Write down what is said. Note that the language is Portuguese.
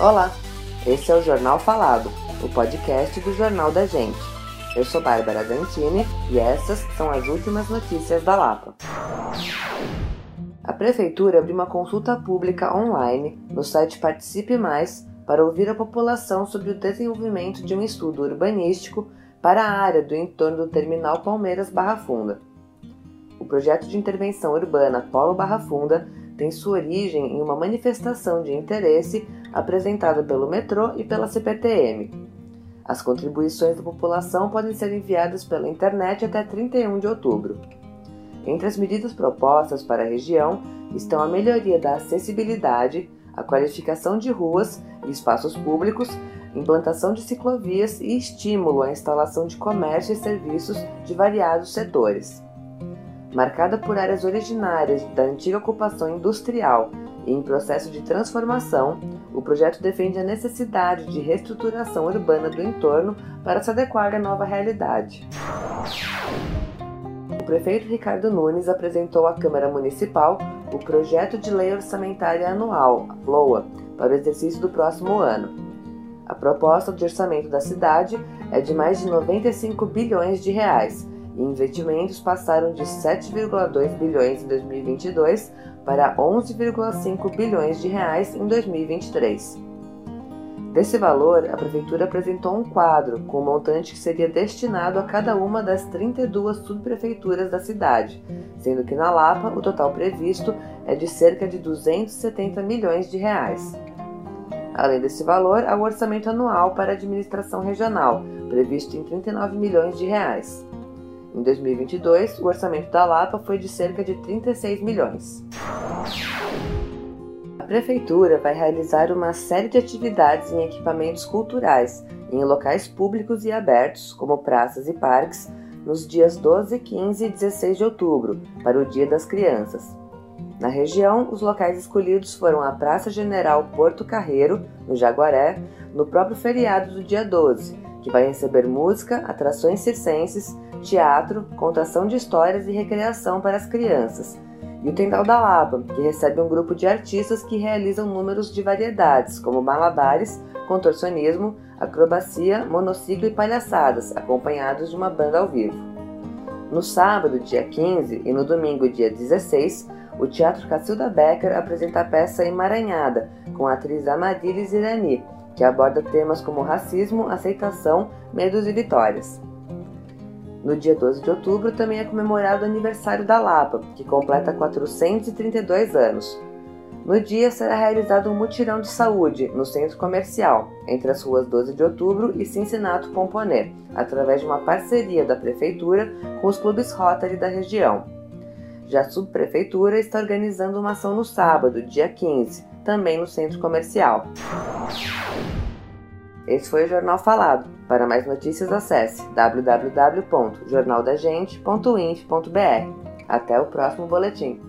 Olá, esse é o Jornal Falado, o podcast do Jornal da Gente. Eu sou Bárbara Dantini e essas são as últimas notícias da Lapa. A Prefeitura abriu uma consulta pública online no site Participe Mais para ouvir a população sobre o desenvolvimento de um estudo urbanístico para a área do entorno do Terminal Palmeiras Barra Funda. O projeto de intervenção urbana Polo Barra Funda tem sua origem em uma manifestação de interesse apresentada pelo metrô e pela CPTM. As contribuições da população podem ser enviadas pela internet até 31 de outubro. Entre as medidas propostas para a região estão a melhoria da acessibilidade, a qualificação de ruas e espaços públicos, implantação de ciclovias e estímulo à instalação de comércio e serviços de variados setores. Marcada por áreas originárias da antiga ocupação industrial e em processo de transformação, o projeto defende a necessidade de reestruturação urbana do entorno para se adequar à nova realidade. O prefeito Ricardo Nunes apresentou à Câmara Municipal o Projeto de Lei Orçamentária Anual, a PLOA, para o exercício do próximo ano. A proposta de orçamento da cidade é de mais de 95 bilhões de reais, e investimentos passaram de 7,2 bilhões em 2022 para 11,5 bilhões de reais em 2023. Desse valor, a Prefeitura apresentou um quadro com o montante que seria destinado a cada uma das 32 subprefeituras da cidade, sendo que na Lapa o total previsto é de cerca de 270 milhões de reais. Além desse valor, há o orçamento anual para a administração regional, previsto em 39 milhões de reais. Em 2022, o orçamento da Lapa foi de cerca de 36 milhões. A Prefeitura vai realizar uma série de atividades em equipamentos culturais, em locais públicos e abertos, como praças e parques, nos dias 12, 15 e 16 de outubro, para o Dia das Crianças. Na região, os locais escolhidos foram a Praça General Porto Carreiro, no Jaguaré, no próprio feriado do dia 12, que vai receber música, atrações circenses, teatro, contação de histórias e recreação para as crianças, e o Tendal da Lapa, que recebe um grupo de artistas que realizam números de variedades, como malabares, contorcionismo, acrobacia, monociclo e palhaçadas, acompanhados de uma banda ao vivo. No sábado, dia 15, e no domingo, dia 16, o Teatro Cacilda Becker apresenta a peça Emaranhada, com a atriz Amadilis Irani, que aborda temas como racismo, aceitação, medos e vitórias. No dia 12 de outubro também é comemorado o aniversário da Lapa, que completa 432 anos. No dia será realizado um mutirão de saúde no centro comercial, entre as ruas 12 de outubro e Cincinato Pomponê, através de uma parceria da Prefeitura com os clubes Rotary da região. Já a subprefeitura está organizando uma ação no sábado, dia 15, também no centro comercial. Esse foi o Jornal Falado. Para mais notícias, acesse www.jornaldagente.inf.br. Até o próximo boletim.